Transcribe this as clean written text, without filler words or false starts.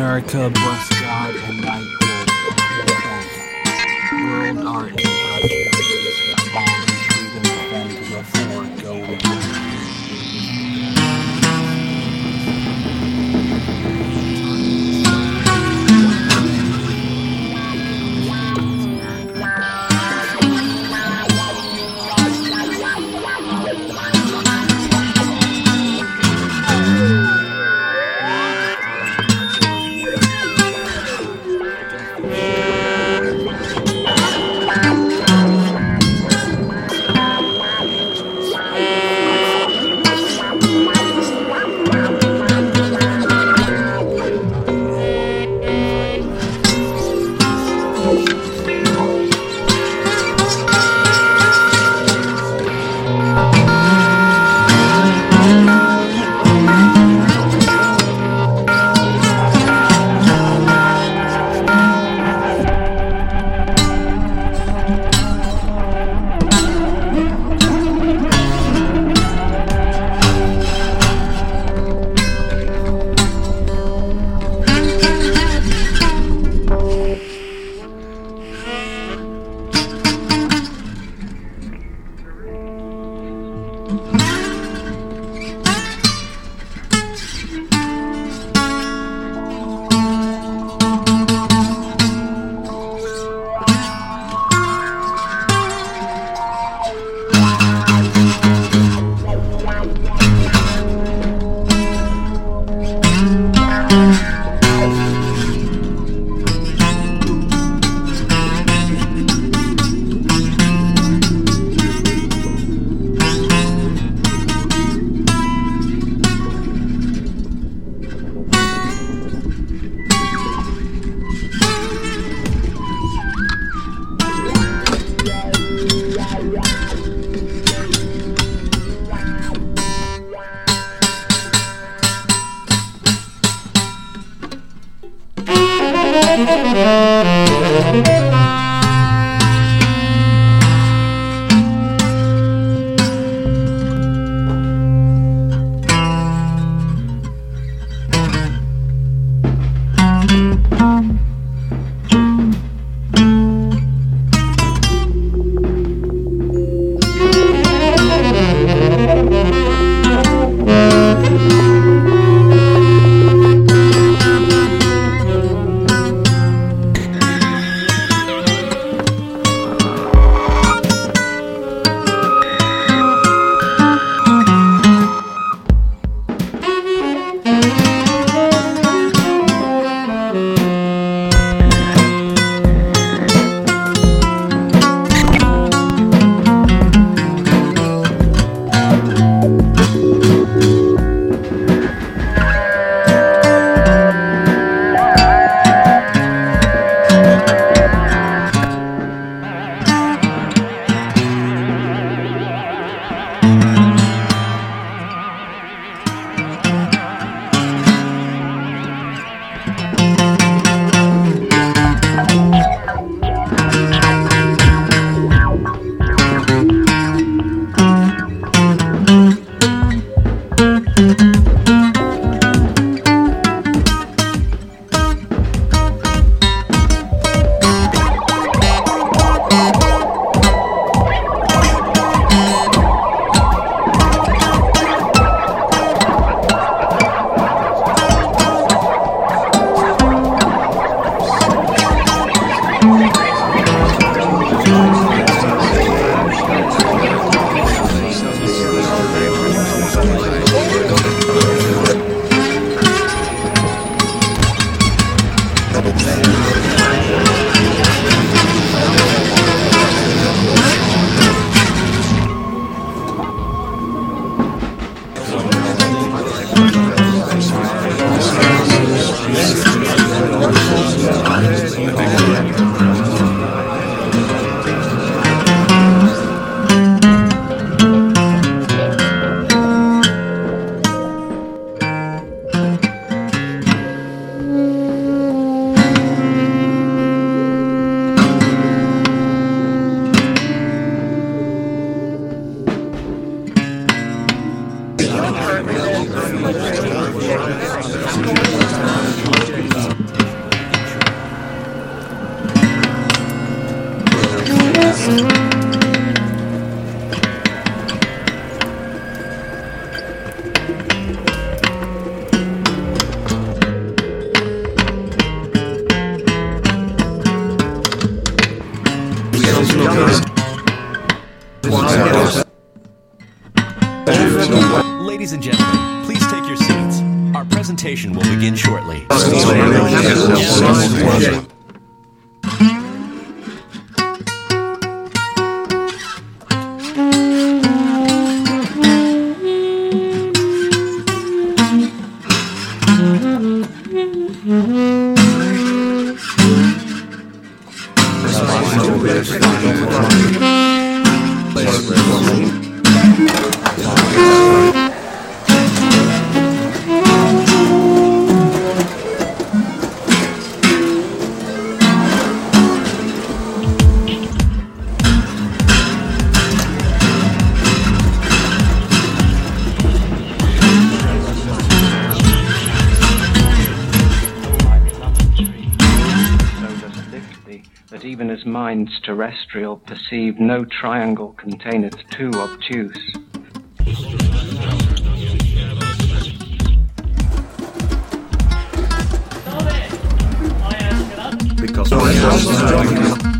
America, bless God and thy good. World art is not all the freedom of them to therefore go with Ladies and gentlemen, please take your seats. Our presentation will begin shortly. That even as minds terrestrial perceive, no triangle containeth too obtuse. Because